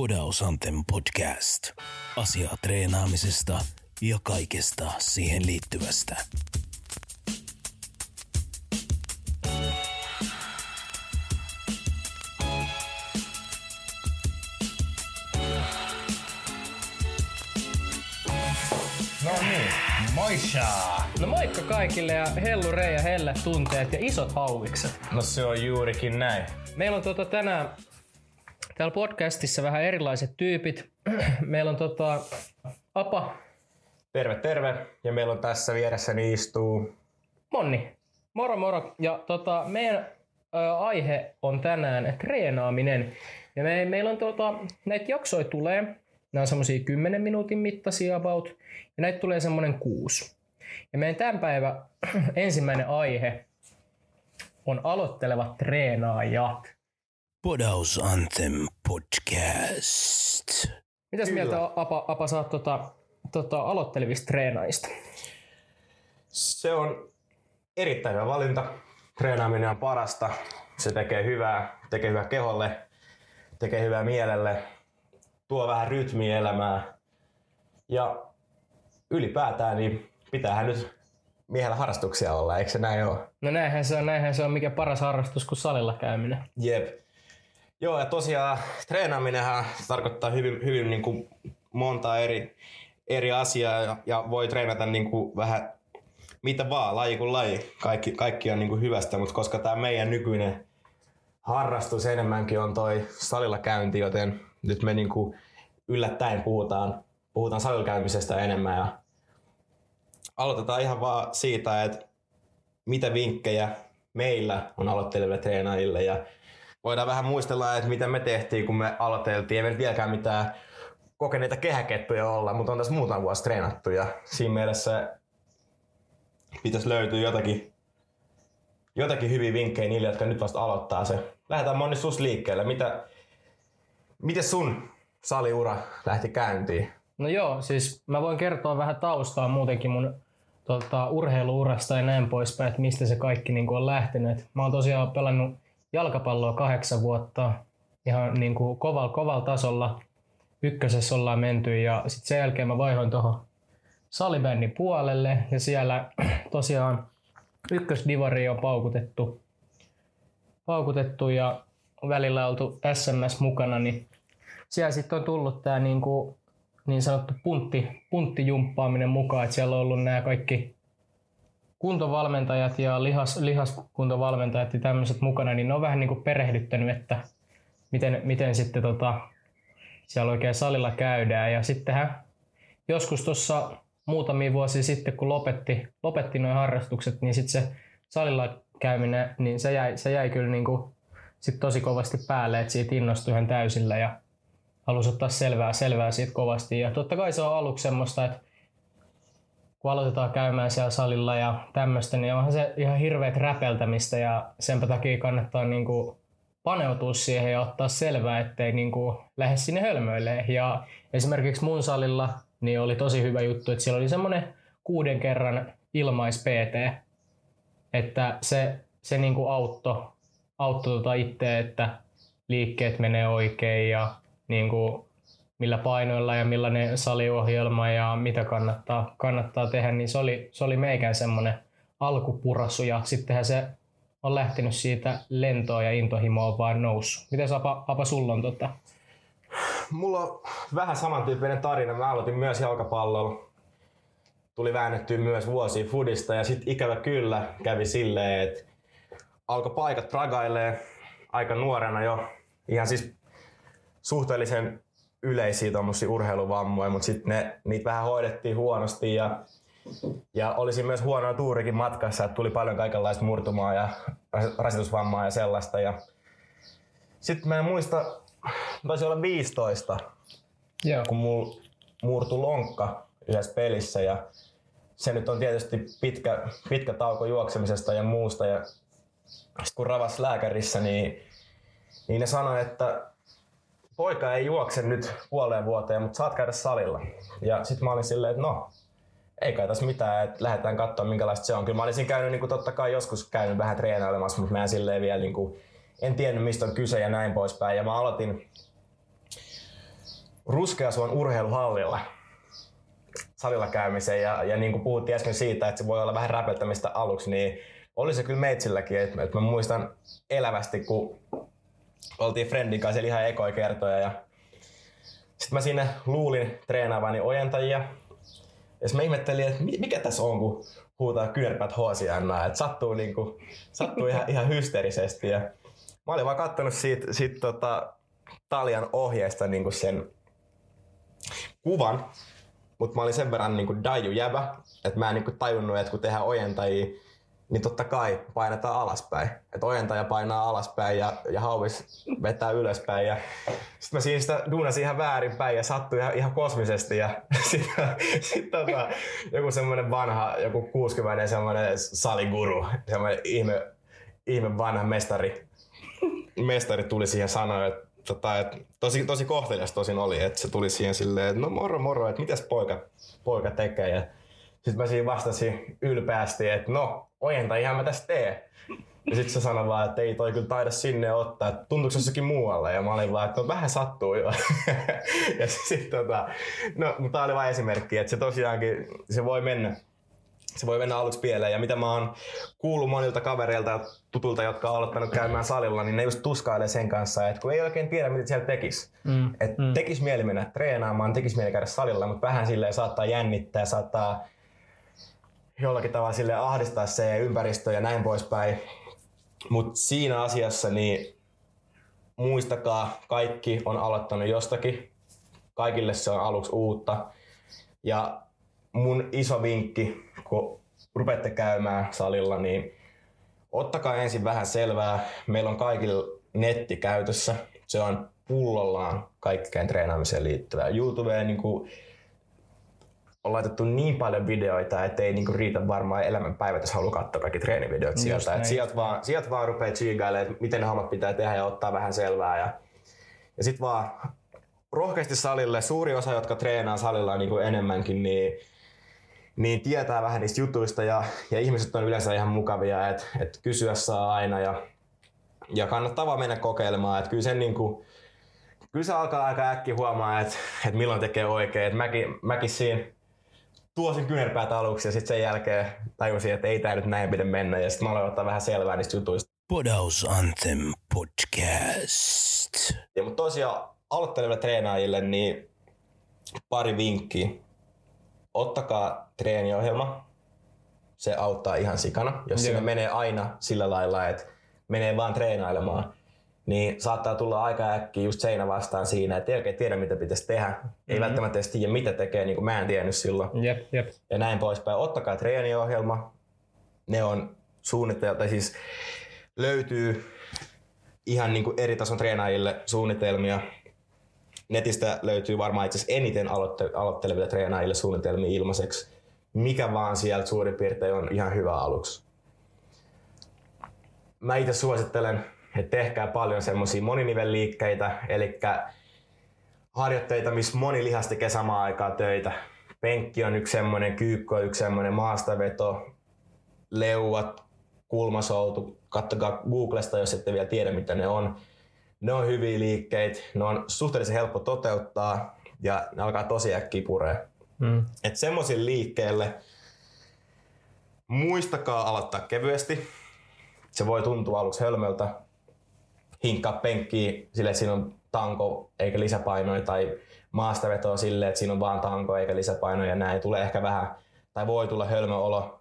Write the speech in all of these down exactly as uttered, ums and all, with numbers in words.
Bodaus Anthem Podcast. Asiaa treenaamisesta ja kaikesta siihen liittyvästä. No niin, moisha! No moikka kaikille ja hellurei ja hellät tunteet ja isot hauvikset. No se on juurikin näin. Meillä on tota tänään täällä podcastissa vähän erilaiset tyypit. Meillä on tota Apa. Terve, terve. Ja meillä on tässä vieressäni istuu Monni. Moro, moro. Ja tota, meidän ä, aihe on tänään treenaaminen. Ja me, meillä on tota, näitä jaksoja tulee. Nämä on semmoisia kymmenen minuutin mittaisia about. Ja näitä tulee semmoinen kuusi. Ja meidän tämän päivän ensimmäinen aihe on aloittelevat treenaajat. Bodaus Anthem Podcast. Mitäs Kyllä. mieltä Apa, Apa saat tota, tota, aloittelevista treenaajista? Se on erittäin hyvä valinta. Treenaaminen on parasta. Se tekee hyvää, tekee hyvää keholle, tekee hyvää mielelle, tuo vähän rytmiä elämään. Ja ylipäätään niin pitäähän nyt miehellä harrastuksia olla, eikö se näin ole? No näinhän se on, näinhän se on mikä paras harrastus kuin salilla käyminen. Jep. Joo, ja tosiaan treenaaminenhan tarkoittaa hyvin, hyvin niin kuin monta eri, eri asiaa ja, ja voi treenata niin kuin vähän mitä vaan, laji kuin laji. Kaikki, kaikki on niin kuin hyvästä, mutta koska tämä meidän nykyinen harrastus enemmänkin on toi salilla käynti, joten nyt me niin kuin yllättäen puhutaan, puhutaan salilla käymisestä enemmän. Ja aloitetaan ihan vaan siitä, että mitä vinkkejä meillä on aloitteleville treenaajille ja voidaan vähän muistella, että mitä me tehtiin, kun me aloiteltiin. Ei me vieläkään mitään kokeneita kehäkettuja olla, mutta on tässä muutama vuosi treenattu. Ja siinä mielessä pitäisi löytyä jotakin, jotakin hyviä vinkkejä niille, jotka nyt vasta aloittaa se. Lähdetään Monni sus liikkeelle. Mitä, miten sun saliura lähti käyntiin? No joo, siis mä voin kertoa vähän taustaa muutenkin mun tota, urheiluurasta ja näin poispäin, että mistä se kaikki niin kuin on lähtenyt. Mä oon tosiaan pelannut jalkapalloa kahdeksan vuotta ihan niin kuin kovalla koval tasolla. Ykkösessä ollaan menty ja sitten sen jälkeen mä vaihoin tuohon salibändin puolelle ja siellä tosiaan ykkösdivari on paukutettu, paukutettu ja välillä oltu S M S mukana, niin siellä sitten on tullut tämä niin, niin sanottu puntti, punttijumppaaminen mukaan, että siellä on ollut nämä kaikki kuntovalmentajat ja lihas, lihaskuntovalmentajat ja tämmöiset mukana, niin ne on vähän niin kuin perehdyttänyt, että miten, miten sitten tota siellä oikein salilla käydään. Ja sittenhän joskus tuossa muutamia vuosia sitten, kun lopetti, lopetti nuo harrastukset, niin sitten se salilla käyminen, niin se jäi, se jäi kyllä niin kuin sit tosi kovasti päälle, että siitä innostui ihan täysillä ja halusi ottaa selvää, selvää siitä kovasti. Ja totta kai se on aluksi semmoista, että kun aloitetaan käymään siellä salilla ja tämmöistä, niin onhan se ihan hirveät räpeltämistä ja senpä takia kannattaa niin kuin paneutua siihen ja ottaa selvää, ettei niin kuin lähde sinne hölmöilleen. Ja esimerkiksi mun salilla niin oli tosi hyvä juttu, että siellä oli semmoinen kuuden kerran ilmais-P T, että se, se niin kuin auttoi, auttoi tota itse, että liikkeet menee oikein ja niin kuin millä painoilla ja millainen saliohjelma ja mitä kannattaa, kannattaa tehdä, niin se oli, se oli meikään semmoinen alkupurasu ja sittenhän se on lähtenyt siitä lentoon ja intohimo on vaan noussut. Mites Apa, Apa sulla on? Tota? Mulla on vähän samantyyppinen tarina. Mä aloitin myös jalkapallolla. Tuli väännettyä myös vuosia fudista ja sitten ikävä kyllä kävi silleen, että alkoi paikat ragailee aika nuorena jo. Ihan siis suhteellisen yleisiä tuommoisia urheiluvammoja, mutta sitten niitä vähän hoidettiin huonosti ja, ja olisi myös huonoa tuurikin matkassa, että tuli paljon kaikenlaista murtumaa ja rasitusvammaa ja sellaista. Ja sitten mä en muista, taisi olla viisitoista, yeah. kun mulla murtui lonkka yhdessä pelissä ja se nyt on tietysti pitkä, pitkä tauko juoksemisesta ja muusta. Ja sitten kun ravasi lääkärissä, niin, niin ne sanoi, että poika ei juokse nyt puoleen vuoteen, mutta saat käydä salilla. Ja sit mä olin silleen, että no, ei kai tässä mitään, että lähdetään katsomaan minkälaista se on. Kyllä mä olisin käynyt, niin kuin totta kai joskus käynyt vähän treenailemassa, mutta mä en silleen vielä niin kuin, en tiennyt mistä on kyse ja näin poispäin. Ja mä aloitin Ruskeasuon urheiluhallilla salilla käymisen ja, ja niin kuin puhuttiin äsken siitä, että se voi olla vähän räpeltämistä aluksi, niin oli se kyllä meitsilläkin, että et mä muistan elävästi, kun oltiin friendin kanssa siellä ihan ekoi kertoja ja sitten mä siinä luulin treenaavani ojentajia ja mä ihmettelin, että mikä tässä on, kun huutaa kyynärpäät hoosiannaa, että sattuu, niin kuin, sattuu ihan, ihan hysteerisesti ja mä olin vaan kattonut siitä, siitä tota, Talian ohjeesta niin kuin sen kuvan, mutta mä olin sen verran niin kuin daijujävä, että mä en niin kuin tajunnut, että kun tehdään ojentajia, niin totta kai painetaan alaspäin. Että ojentaja painaa alaspäin ja, ja hauvis vetää ylöspäin. Ja sitten mä siinä sitä duunasin ihan väärinpäin ja sattui ihan, ihan kosmisesti. Ja sitten sit tota, joku semmoinen vanha, joku kuusikymmentävuotias semmoinen saliguru, semmoinen ihme, ihme vanha mestari, mestari tuli siihen sanoa, että Tota, et, tosi, tosi kohtelias tosin oli, että se tuli siihen silleen, että no moro moro, että mitäs poika, poika tekee. Ja sit mä siinä vastasin ylpeästi, että no ojentajahan mä tässä teen. Ja sit se sanoi vaan, että ei toi kyllä taida sinne ottaa, että tuntuuko jossakin muualla. Ja mä olin vaan, että no vähän sattuu jo. Ja sit tota, no mutta tää oli vaan esimerkki, että se tosiaankin, se voi mennä. Se voi mennä aluksi pieleen ja mitä mä oon kuullut monilta kavereilta ja tutulta, jotka on aloittanut käymään salilla, niin ne just tuskailee sen kanssa, että kun ei oikein tiedä, mitä siellä tekisi. Mm. Että mm. tekisi mieli mennä treenaamaan, tekisi mieli käydä salilla, mutta vähän silleen saattaa jännittää, saattaa jollakin tavalla silleen ahdistaa se ympäristö ja näin poispäin. Mutta siinä asiassa niin muistakaa, kaikki on aloittanut jostakin. Kaikille se on aluksi uutta. Ja mun iso vinkki, kun rupette käymään salilla, niin ottakaa ensin vähän selvää. Meillä on kaikilla netti käytössä. Se on pullollaan kaikkeen treenaamiseen liittyvää. YouTubeen niin kuin on laitettu niin paljon videoita, ettei niin kuin riitä varmaan elämänpäivät, jos haluaa katsoa kaikki treenivideot sieltä. Et sieltä vaan, sielt vaan rupeaa tsiigailemaan, että miten ne hommat pitää tehdä ja ottaa vähän selvää. Ja, ja sit vaan rohkeasti salille. Suuri osa, jotka treenaa salilla niin kuin enemmänkin, niin niin tietää vähän niistä jutuista ja, ja ihmiset on yleensä ihan mukavia, että et kysyä saa aina ja, ja kannattaa vaan mennä kokeilemaan. Et kyllä, sen niinku, kyllä se alkaa aika äkkiä huomaa, että et milloin tekee oikein. Et mäkin, mäkin siinä tuosin kyynärpäät aluksi ja sitten sen jälkeen tajusin, että ei tää nyt näin pidä mennä. Ja sitten mä aloin ottaa vähän selvää niistä jutuista. Bodaus Anthem Podcast. Ja mutta tosiaan aloitteleville treenaajille niin pari vinkkiä. Ottakaa treeniohjelma, se auttaa ihan sikana. Jos yeah. sinne menee aina sillä lailla, että menee vaan treenailemaan, niin saattaa tulla aika äkkiä just seinä vastaan siinä, että ei oikein tiedä mitä pitäisi tehdä. Ei mm-hmm. välttämättä edes tiedä mitä tekee, niin kuin mä en tiennyt silloin. Yep, yep. Ja näin poispäin. Ottakaa treeniohjelma, ne on suunniteltu, siis löytyy ihan niin kuin eri tason treenaajille suunnitelmia. Netistä löytyy varmaan itse asiassa eniten aloitte- aloitteleville treenaajille suunnitelmia ilmaiseksi. Mikä vaan sieltä suurin piirtein on ihan hyvä aluksi. Mä itse suosittelen, että tehkää paljon semmosia moninivelliikkeitä, eli harjoitteita, missä moni lihas tekee samaan aikaan töitä. Penkki on yksi semmoinen, kyykky on yksi semmoinen, maastaveto, leuat, kulmasoutu. Katsokaa Googlesta, jos ette vielä tiedä mitä ne on. Ne on hyviä liikkeitä, ne on suhteellisen helppo toteuttaa ja ne alkaa tosi äkkiä puree. Mm. Että semmoisille liikkeelle muistakaa aloittaa kevyesti. Se voi tuntua aluksi hölmöltä. Hinkkaa penkkiä silleen, että siinä on tanko eikä lisäpainoja, tai maastavetoa silleen, että siinä on vaan tanko eikä lisäpainoja ja näin. Tulee ehkä vähän, tai voi tulla hölmöolo.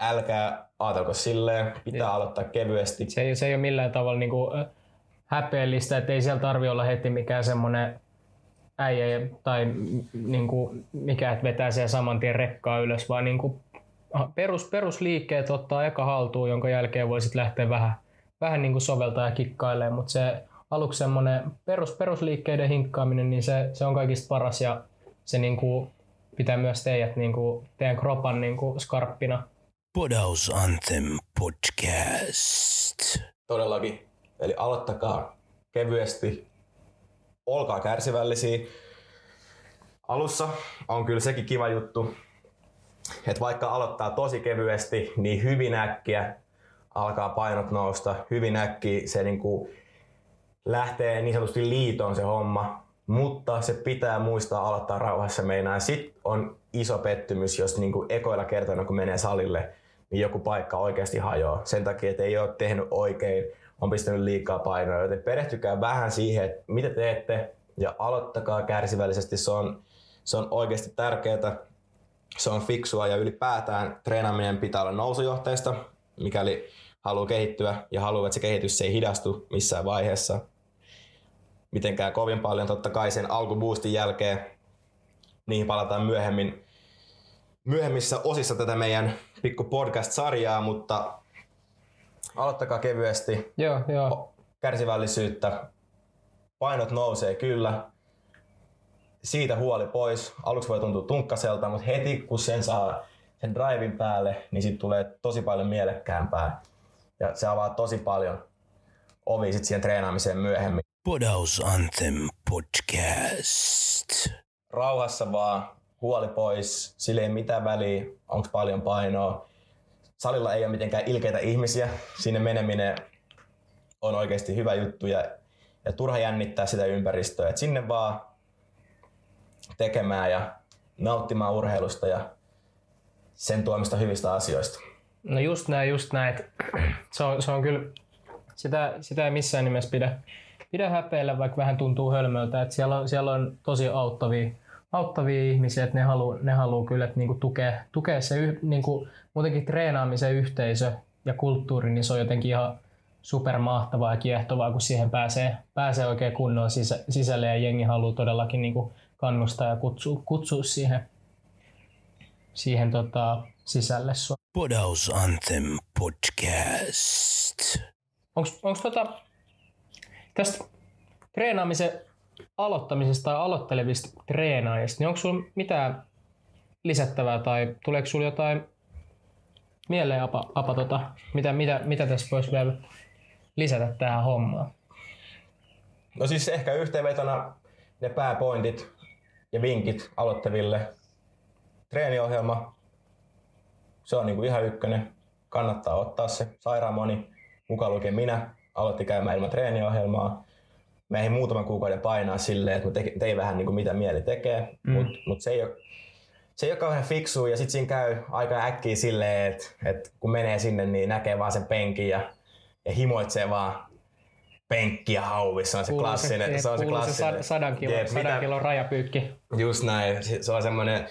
Älkää ajatelko silleen, pitää ja aloittaa kevyesti. Se ei, se ei ole millään tavalla niinku häpeellistä, että ei siellä tarvitse olla heti mikään semmoinen äijä tai niinku mikä, että vetää siellä saman tien rekkaa ylös, vaan niinku perus, perusliikkeet ottaa eka haltuun, jonka jälkeen voi sitten lähteä vähän, vähän niinku soveltaa ja kikkailemaan, mutta se aluksi semmoinen perus, perusliikkeiden hinkkaaminen, niin se, se on kaikista paras ja se niinku pitää myös teidät, niinku, teidän kropan niinku skarppina. Bodaus Anthem Podcast. Todellakin. Eli aloittakaa kevyesti, olkaa kärsivällisiä. Alussa on kyllä sekin kiva juttu, että vaikka aloittaa tosi kevyesti, niin hyvin äkkiä alkaa painot nousta. Hyvin äkkiä se niin kuin lähtee niin sanotusti liitoon se homma. mutta se pitää muistaa aloittaa rauhassa meinaan. Sitten on iso pettymys, jos niinku ekoilla kertoina kun menee salille, niin joku paikka oikeasti hajoaa. Sen takia, että ei ole tehnyt oikein, on pistänyt liikaa painoa. Joten perehtykää vähän siihen, että mitä teette ja aloittakaa kärsivällisesti. Se on, se on oikeasti tärkeää. Se on fiksua ja ylipäätään treenaaminen pitää olla nousujohteista, mikäli haluaa kehittyä ja haluaa, että se kehitys ei hidastu missään vaiheessa mitenkään kovin paljon. Totta kai sen alkuboostin jälkeen niihin palataan myöhemmin, myöhemmissä osissa tätä meidän pikku podcast-sarjaa, mutta aloittakaa kevyesti, joo, joo. Kärsivällisyyttä, painot nousee kyllä, siitä huoli pois. Aluksi voi tuntua tunkkaselta, mutta heti kun sen saa sen drivein päälle, niin sit tulee tosi paljon mielekkäämpää ja se avaa tosi paljon ovia sit siihen treenaamiseen myöhemmin. Bodaus Anthem Podcast. Rauhassa vaan, huoli pois, sille ei mitään väliä, onko paljon painoa. Salilla ei ole mitenkään ilkeitä ihmisiä, sinne meneminen on oikeasti hyvä juttu ja, ja turha jännittää sitä ympäristöä. Et sinne vaan tekemään ja nauttimaan urheilusta ja sen tuomista hyvistä asioista. No just näin, just näin. Se on, se on kyllä, sitä, sitä ei missään nimessä pidä. Pidä häpeillä, vaikka vähän tuntuu hölmöltä, että siellä on, siellä on tosi auttavia, auttavia ihmisiä, että ne haluaa ne haluu kyllä että niinku tukea, tukea se yh, niinku, muutenkin treenaamisen yhteisö ja kulttuuri, niin se on jotenkin ihan supermahtavaa ja kiehtovaa, kun siihen pääsee, pääsee oikein kunnolla sisä, sisälle ja jengi haluaa todellakin niinku kannustaa ja kutsua, kutsua siihen, siihen tota, sisälle sua. Bodaus Anthem Podcast. Onks, onks tota... Tästä treenaamisen aloittamisesta ja aloittelevista treenaajista, niin onko sulla mitään lisättävää tai tuleeko sulla jotain mieleen, apa, apa tota, mitä, mitä, mitä tässä voisi vielä lisätä tähän hommaan? No siis ehkä yhteenvetona ne pääpointit ja vinkit aloittaville. Treeniohjelma, se on niinku ihan ykkönen, kannattaa ottaa se. Sairaan moni, mukaan lukien minä, aloitti käymään ilman treeniohjelmaa. Mä eihin muutaman kuukauden painaa silleen, että mä tein, tein vähän niin kuin mitä mieli tekee, mm. mutta mut se, se ei ole kauhean fiksua ja sit siinä käy aika äkkiä silleen, että et kun menee sinne, niin näkee vaan sen penkin ja, ja himoitsee vaan penkkiä hauvissa. On se kuuluu klassinen. Se, se, on se, klassinen. se sadan kilon, Jeep, sadan mitä, kilon rajapyykki. Just näin. Se on semmoinen,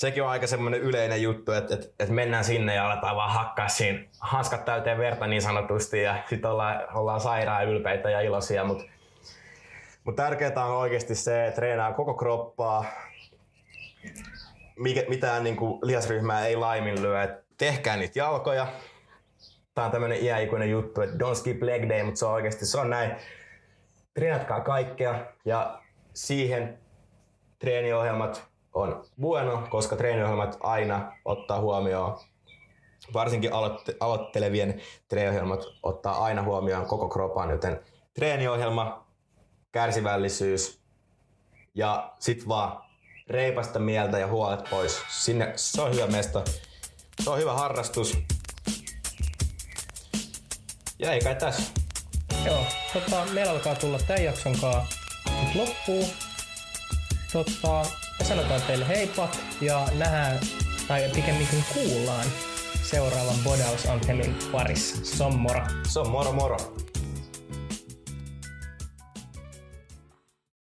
sekin on aika semmoinen yleinen juttu, että, että, että mennään sinne ja aletaan vaan hakkaa siinä hanskat täyteen verta niin sanotusti ja sitten ollaan, ollaan sairaan ylpeitä ja iloisia. Mutta mut tärkeää on oikeasti se, että treenaa koko kroppaa, mikä, mitään niin kuin lihasryhmää ei laiminlyö. Et tehkää niitä jalkoja. Tämä on tämmöinen iäikuinen juttu, että don't skip leg day, mutta se on oikeasti se on näin. Treenatkaa kaikkea ja siihen treeniohjelmat on bueno, koska treeniohjelmat aina ottaa huomioon, varsinkin aloitte- aloittelevien treeniohjelmat ottaa aina huomioon koko kropan, joten treeniohjelma, kärsivällisyys ja sit vaan reipasta mieltä ja huolet pois. Sinne, se on hyvä mesta, se on hyvä harrastus. Ja ei kai tässä. Joo, tota, meillä alkaa tulla tämän jakson kaa nyt loppuun. Tota, ja sanotaan teille heippa ja nähdään, tai pikemminkin kuullaan seuraavan Bodaus Anthemin parissa. Se on moro. Se on moro moro.